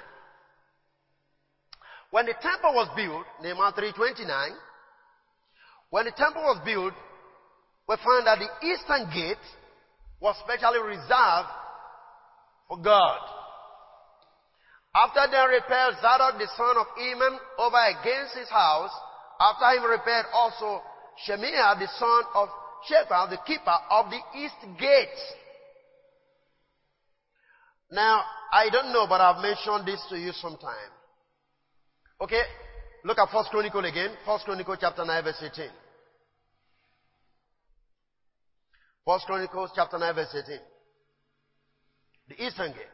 When the temple was built, Nehemiah three twenty-nine, when the temple was built, we find that the eastern gate was specially reserved for God. After they repaired Zadok the son of Heman over against his house, after him repaired also Shemaiah the son of Shephatiah, the keeper of the east gate. Now, I don't know, but I've mentioned this to you sometime. Okay, look at First Chronicle again. First Chronicle chapter nine verse eighteen. First Chronicles chapter nine verse eighteen. The eastern gate.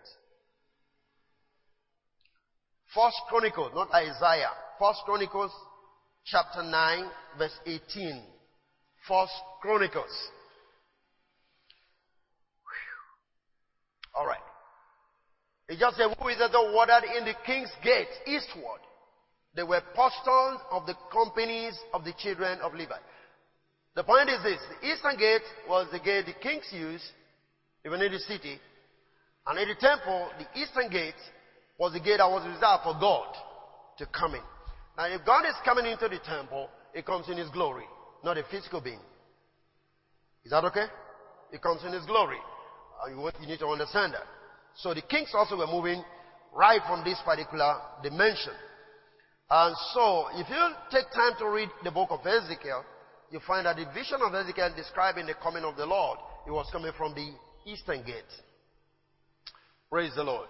First Chronicles, not Isaiah. First Chronicles chapter nine verse eighteen. First Chronicles. Whew. All right. It just said, "Who is it that watered in the king's gate eastward? They were postons of the companies of the children of Levi." The point is this. The eastern gate was the gate the kings used, even in the city. And in the temple, the eastern gate was the gate that was reserved for God to come in. Now, if God is coming into the temple, it comes in his glory, not a physical being. Is that okay? It comes in his glory. You need to understand that. So the kings also were moving right from this particular dimension. And so, if you take time to read the book of Ezekiel, you find that the vision of Ezekiel describing the coming of the Lord, it was coming from the eastern gate. Praise the Lord.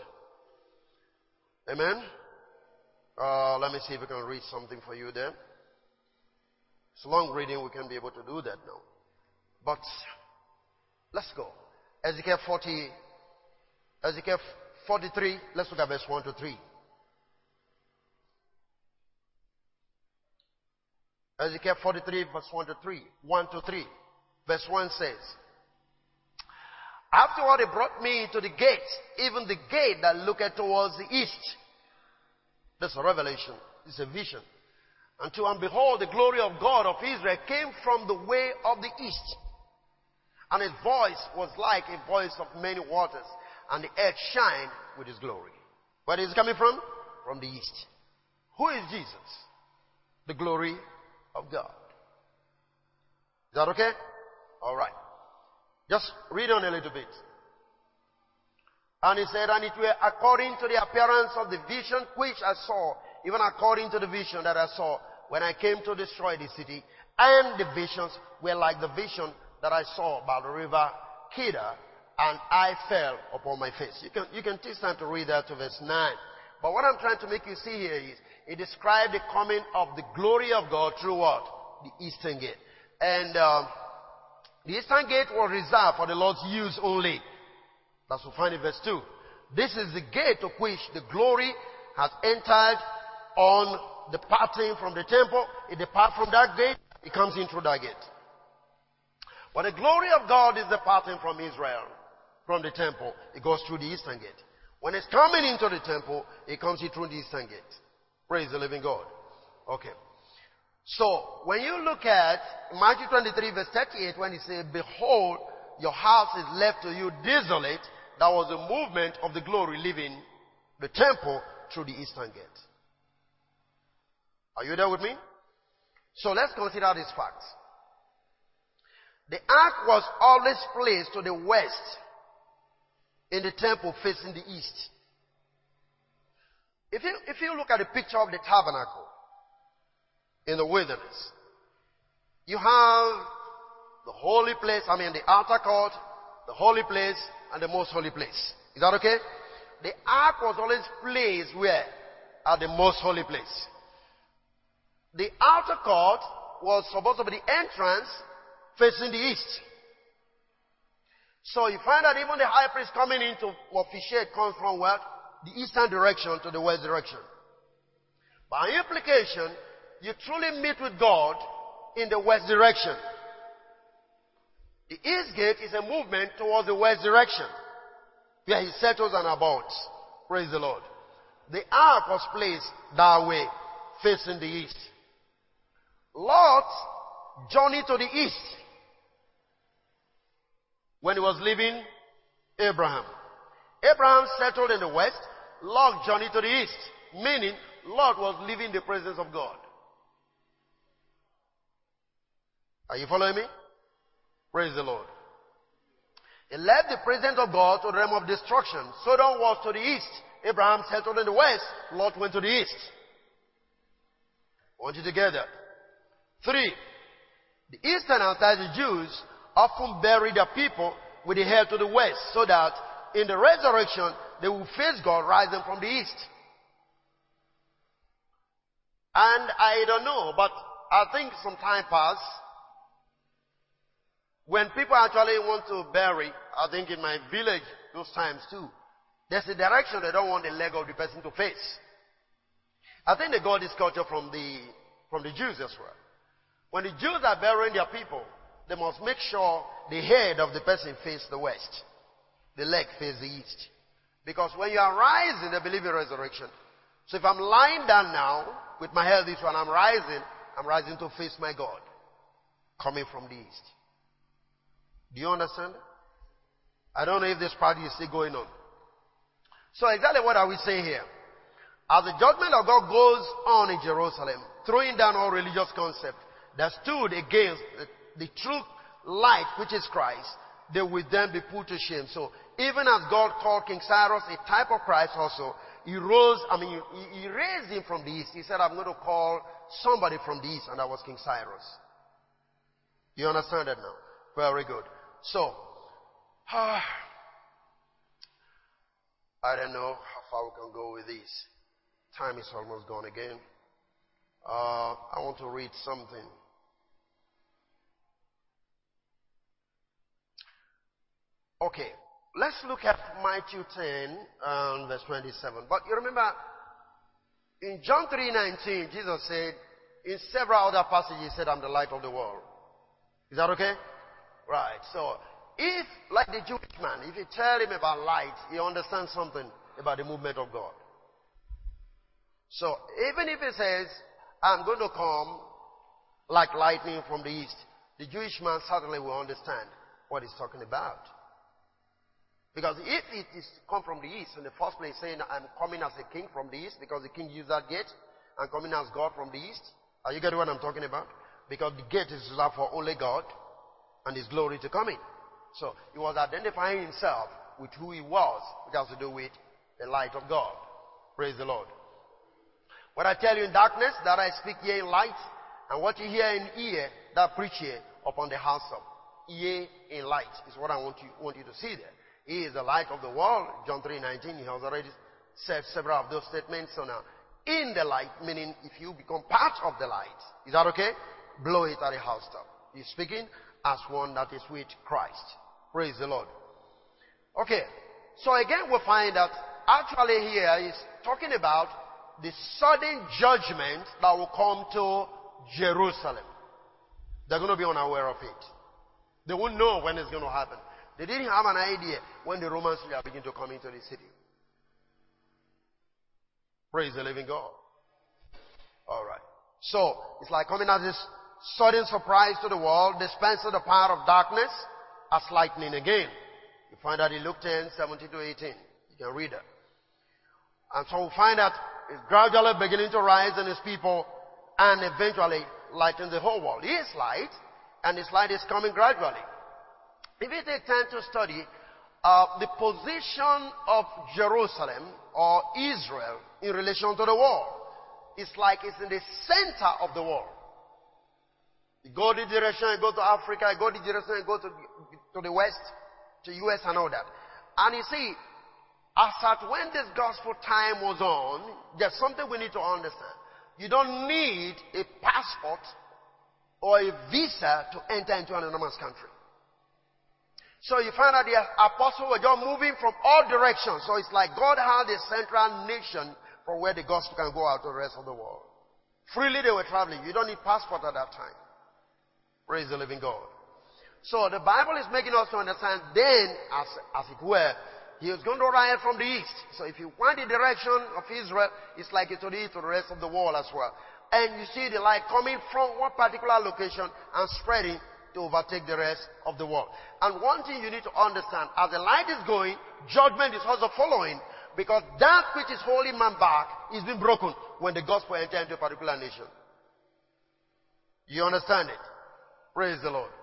Amen. Uh, let me see if we can read something for you there. It's a long reading. We can't be able to do that now. But let's go. Ezekiel forty, Ezekiel forty-three. Let's look at verse one to three. Ezekiel forty-three, verse one to three. one to three. Verse one says, "Afterward he brought me to the gate, even the gate that looketh towards the east." That's a revelation. It's a vision. "Until, and behold, the glory of God of Israel came from the way of the east. And his voice was like a voice of many waters, and the earth shined with his glory." Where is it coming from? From the east. Who is Jesus? The glory of God. Is that okay? All right. Just read on a little bit. "And he said, and it were according to the appearance of the vision which I saw, even according to the vision that I saw when I came to destroy the city. And the visions were like the vision that I saw by the river Kidar, and I fell upon my face." You can, you can take time to read that to verse nine. But what I'm trying to make you see here is, it described the coming of the glory of God through what? The eastern gate. And um, the eastern gate was reserved for the Lord's use only. That's what we find in verse two. "This is the gate of which the glory has entered on departing from the temple." It departs from that gate, it comes in through that gate. But the glory of God is departing from Israel, from the temple. It goes through the eastern gate. When it's coming into the temple, it comes in through the eastern gate. Praise the living God. Okay. So, when you look at Matthew twenty-three verse thirty-eight, when he says, "Behold, your house is left to you desolate," that was a movement of the glory leaving the temple through the eastern gate. Are you there with me? So, let's consider these facts. The ark was always placed to the west in the temple facing the east. If you, if you look at the picture of the tabernacle in the wilderness, you have the holy place, I mean the outer court, the holy place, and the most holy place. Is that okay? The ark was always placed where? At the most holy place. The outer court was supposed to be the entrance facing the east. So you find that even the high priest coming in to officiate comes from what? The eastern direction to the west direction. By implication, you truly meet with God in the west direction. The east gate is a movement towards the west direction, where he settles and abounds. Praise the Lord. The ark was placed that way, facing the east. Lot journeyed to the east when he was leaving Abraham. Abraham settled in the west. Lot journeyed to the east, meaning Lot was leaving the presence of God. Are you following me? Praise the Lord. He left the presence of God to the realm of destruction. Sodom was to the east. Abraham settled in the west. Lot went to the east. I want you to get that. Three, the eastern outside Jews often bury their people with the head to the west so that in the resurrection they will face God rising from the east. And I don't know, but I think some time passed when people actually want to bury, I think in my village those times too, there's a direction they don't want the leg of the person to face. I think they got this culture from the from the Jews as well. When the Jews are burying their people, they must make sure the head of the person faces the west, the leg faces the east. Because when you are rising, they believe in resurrection. So if I'm lying down now, with my head this one, I'm rising, I'm rising to face my God, coming from the east. Do you understand? I don't know if this party is still going on. So exactly what are we saying here? As the judgment of God goes on in Jerusalem, throwing down all religious concepts that stood against the, the true light, which is Christ, they will then be put to shame. So even as God called King Cyrus a type of Christ also, he rose, I mean, he, he raised him from the east. He said, I'm going to call somebody from the east, and that was King Cyrus. You understand that now? Very good. So, uh, I don't know how far we can go with this. Time is almost gone again. Uh, I want to read something. Okay, let's look at Matthew ten and verse twenty-seven. But you remember, in John three nineteen, Jesus said, in several other passages, he said, I'm the light of the world. Is that okay? Right, so if, like the Jewish man, if you tell him about light, he understands something about the movement of God. So even if he says, I'm going to come like lightning from the east, the Jewish man certainly will understand what he's talking about. Because if it is come from the east, in the first place saying, I'm coming as a king from the east, because the king used that gate, I'm coming as God from the east. Are you getting what I'm talking about? Because the gate is reserved for only God and His glory to come in. So he was identifying himself with who he was, which has to do with the light of God. Praise the Lord. What I tell you in darkness, that I speak ye in light, and what you hear in ear, that preach ye upon the housetop. Ye in light is what I want you want you to see there. He is the light of the world. John three nineteen, he has already said several of those statements. So now, in the light, meaning if you become part of the light, is that okay? Blow it at the housetop. He's speaking as one that is with Christ. Praise the Lord. Okay, so again we find that actually here he's talking about the sudden judgment that will come to Jerusalem. They're going to be unaware of it. They won't know when it's going to happen. They didn't have an idea when the Romans are beginning to come into the city. Praise the living God. All right. So it's like coming as this sudden surprise to the world, dispensing the power of darkness as lightning again. You find that in Luke ten, seventeen to eighteen. You can read that. And so we find that it's gradually beginning to rise in His people and eventually lighten the whole world. He is light, and His light is coming gradually. If you take time to study uh, the position of Jerusalem or Israel in relation to the world, it's like it's in the center of the world. You go the direction, you go to Africa, you go the direction, you go to, to the West, to the U S and all that. And you see, as at when this gospel time was on, there's something we need to understand. You don't need a passport or a visa to enter into an anonymous country. So you find out the apostles were just moving from all directions. So it's like God had a central nation from where the gospel can go out to the rest of the world. Freely they were traveling. You don't need passport at that time. Praise the living God. So the Bible is making us to understand then, as, as it were, He was going to arrive from the east. So if you want the direction of Israel, it's like it's to the east, to the rest of the world as well. And you see the light coming from one particular location and spreading to overtake the rest of the world. And one thing you need to understand, as the light is going, judgment is also following, because that which is holding man back is being broken when the gospel enters into a particular nation. You understand it? Praise the Lord.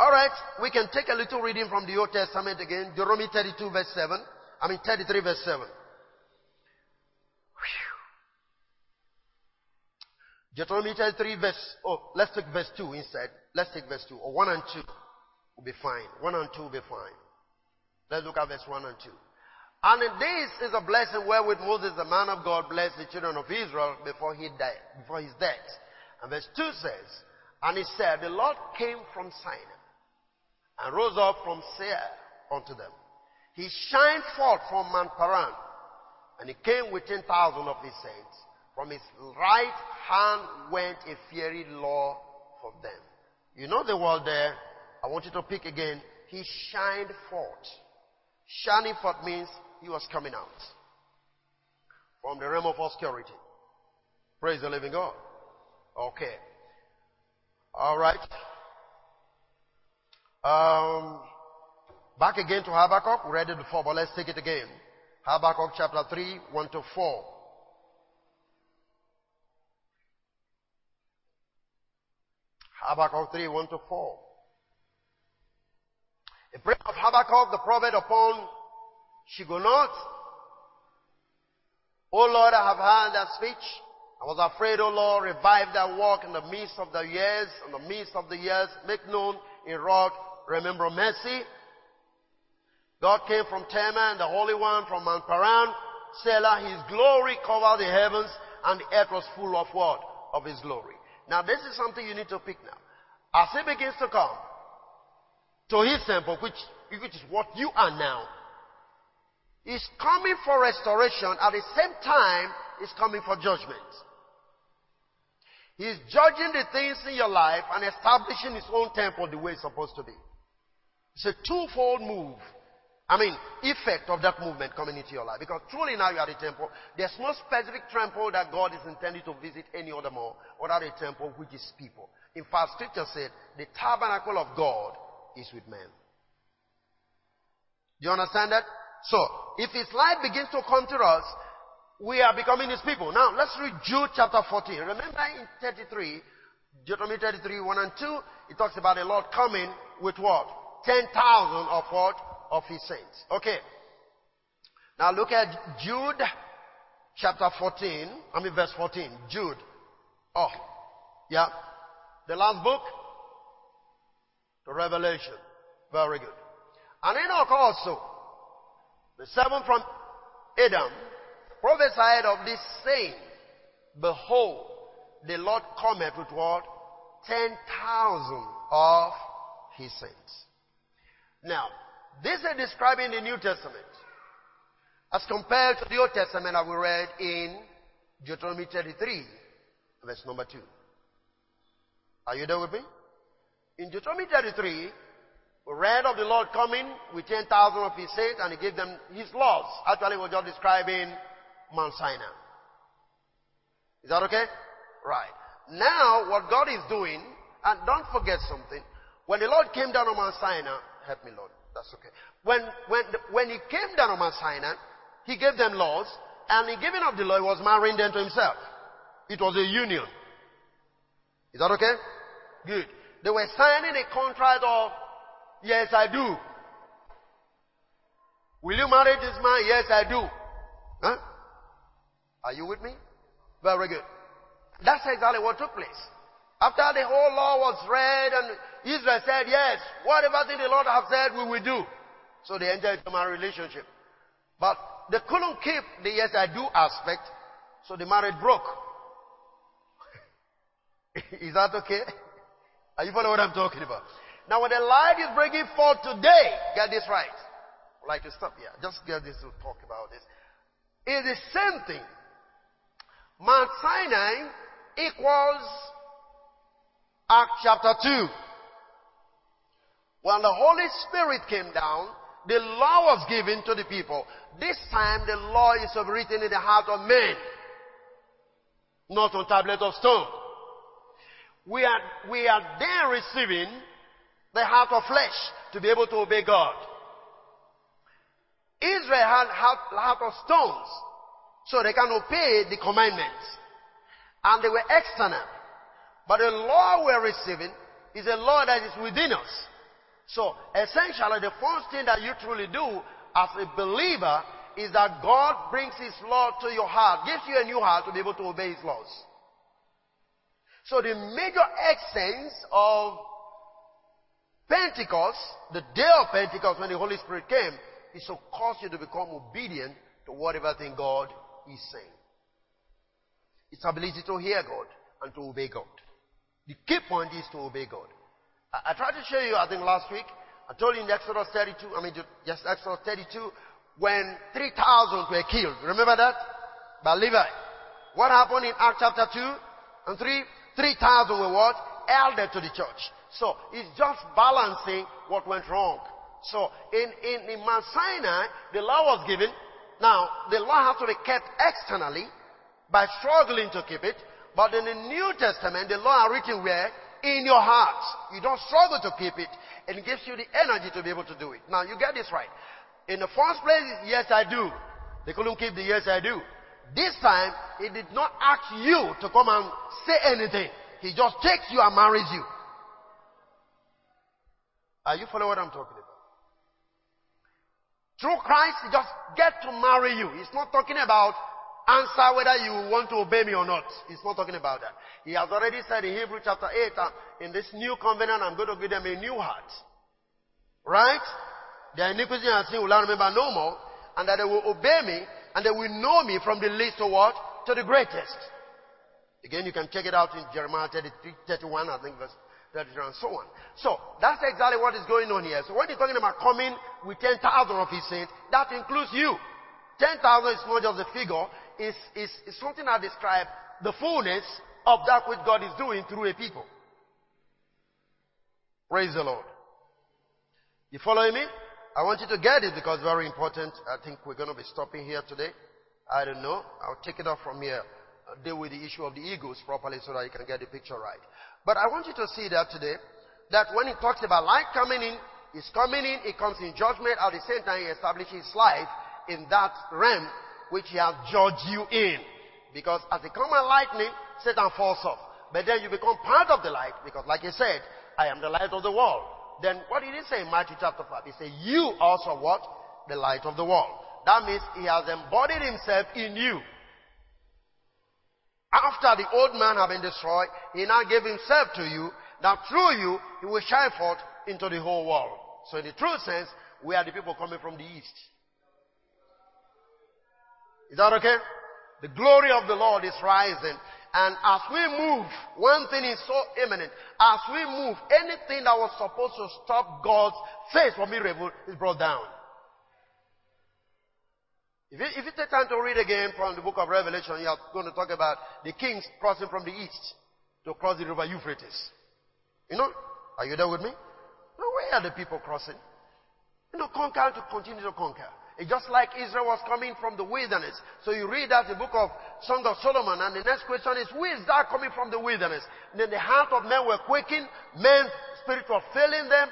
Alright, we can take a little reading from the Old Testament again. Deuteronomy thirty-two verse seven. I mean thirty-three verse seven. Whew. Deuteronomy thirty-three verse, oh, let's take verse two instead. Let's take verse two. Or one and two will be fine. One and two will be fine. Let's look at verse one and two. And this is a blessing wherewith Moses, the man of God, blessed the children of Israel before he died, before his death. And verse two says, and he said, the Lord came from Sinai and rose up from Seir unto them. He shined forth from Mount Paran, and he came with ten thousand of his saints. From his right hand went a fiery law for them. You know the word there. I want you to pick again. He shined forth. Shining forth means he was coming out from the realm of obscurity. Praise the living God. Okay. All right. Um, back again to Habakkuk. We read it before, but let's take it again. Habakkuk chapter three, one to four. Habakkuk three, one to four. The prayer of Habakkuk the prophet upon Shigonoth. O Lord, I have heard that speech. I was afraid, O Lord, revive thy work in the midst of the years, in the midst of the years, make known in wrath, remember mercy. God came from Tema, and the Holy One from Mount Paran. Selah, his glory covered the heavens, and the earth was full of what? Of his glory. Now this is something you need to pick now. As he begins to come to his temple, which, which is what you are now, he's coming for restoration, at the same time, he's coming for judgment. He's judging the things in your life and establishing his own temple the way it's supposed to be. It's a twofold move. I mean, effect of that movement coming into your life. Because truly now you are the temple. There's no specific temple that God is intended to visit any other more, other than a temple which is people. In fact, Scripture said, the tabernacle of God is with men. Do you understand that? So, if his light begins to come to us, we are becoming his people. Now, let's read Jude chapter fourteen. Remember in thirty-three, Deuteronomy thirty-three, one and two, it talks about the Lord coming with what? ten thousand of what? Of his saints. Okay. Now look at Jude chapter fourteen. I mean verse fourteen. Jude. Oh. Yeah. The last book? The Revelation. Very good. And Enoch also, the seventh from Adam, prophesied of this saying, behold, the Lord cometh with what? Ten thousand of his saints. Now, this is describing the New Testament as compared to the Old Testament that we read in Deuteronomy thirty-three, verse number two. Are you there with me? In Deuteronomy thirty-three, we read of the Lord coming with ten thousand of his saints, and he gave them his laws. Actually, we're just describing Mount Sinai. Is that okay? Right. Now, what God is doing, and don't forget something. When the Lord came down on Mount Sinai, help me, Lord. That's okay. When when when he came down on Mount Sinai, he gave them laws, and in giving of the law, he was marrying them to himself. It was a union. Is that okay? Good. They were signing a contract of, yes, I do. Will you marry this man? Yes, I do. Huh? Are you with me? Very good. That's exactly what took place. After the whole law was read and Israel said, yes, whatever thing the Lord has said, we will do. So they entered into my relationship. But they couldn't keep the yes I do aspect, so the marriage broke. Is that okay? Are you following what I'm talking about? Now when the light is breaking forth today, get this right. I'd like to stop here. Just get this to talk about this. It's the same thing. Mount Sinai equals Acts chapter two. When the Holy Spirit came down, The law was given to the people. This time the law is written in the heart of men, not on tablet of stone. We are, we are then receiving the heart of flesh to be able to obey God. Israel had heart, heart of stones, so they can obey the commandments. And they were external. But the law we're receiving is a law that is within us. So, essentially, the first thing that you truly do as a believer is that God brings His law to your heart, gives you a new heart to be able to obey His laws. So the major essence of Pentecost, the day of Pentecost when the Holy Spirit came, is to cause you to become obedient to whatever thing God is saying. It's ability to hear God and to obey God. The key point is to obey God. I, I tried to show you, I think last week, I told you in Exodus thirty-two, I mean just Exodus thirty-two, when three thousand were killed. Remember that? By Levi. What happened in Acts chapter two and three? three thousand were what? Added to the church. So it's just balancing what went wrong. So in, in, in Mount Sinai, the law was given. Now, the law has to be kept externally by struggling to keep it. But in the New Testament, the law are written where? In your heart. You don't struggle to keep it. And it gives you the energy to be able to do it. Now, you get this right. In the first place, yes, I do. They couldn't keep the yes, I do. This time, He did not ask you to come and say anything. He just takes you and marries you. Are you following what I'm talking about? Through Christ, He just gets to marry you. He's not talking about answer whether you want to obey me or not. He's not talking about that. He has already said in Hebrews chapter eight, in this new covenant, I'm going to give them a new heart. Right? Their iniquity and sin will I remember no more, and that they will obey me, and they will know me from the least to what? To the greatest. Again, you can check it out in Jeremiah thirty-three, thirty-one, I think verse thirty-three, and so on. So, that's exactly what is going on here. So when He's talking about coming with ten thousand of His saints, that includes you. ten thousand is not just a figure, it's, it's, it's something that describes the fullness of that which God is doing through a people. Praise the Lord. You following me? I want you to get it because it's very important. I think we're going to be stopping here today. I don't know. I'll take it off from here. I'll deal with the issue of the egos properly so that you can get the picture right. But I want you to see that today, that when He talks about light coming in, He's coming in, He comes in judgment. At the same time, He establishes life in that realm which He has judged you in. Because as the common lightning, Satan falls off. But then you become part of the light because like He said, I am the light of the world. Then what did He say in Matthew chapter five? He said, you also what? The light of the world. That means He has embodied Himself in you. After the old man had been destroyed, He now gave Himself to you, that through you, He will shine forth into the whole world. So in the true sense, we are the people coming from the east. Is that okay? The glory of the Lord is rising. And as we move, one thing is so imminent. As we move, anything that was supposed to stop God's face from being revealed is brought down. If you, if you take time to read again from the book of Revelation, you are going to talk about the kings crossing from the east to cross the river Euphrates. You know, are you there with me? Now, where are the people crossing? You know, conquer to continue to conquer. It's just like Israel was coming from the wilderness. So you read that in the book of Song of Solomon, and the next question is, who is that coming from the wilderness? And then the heart of men were quaking, men's spirit was failing them.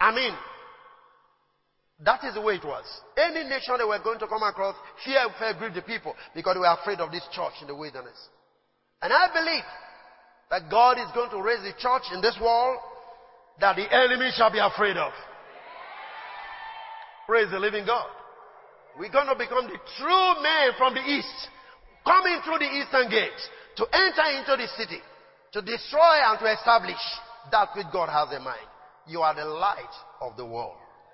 I mean, that is the way it was. Any nation they were going to come across, fear fear grieved the people because they were afraid of this church in the wilderness. And I believe that God is going to raise the church in this world that the enemy shall be afraid of. Praise the living God. We're going to become the true men from the east, coming through the eastern gates to enter into the city, to destroy and to establish that which God has in mind. You are the light of the world.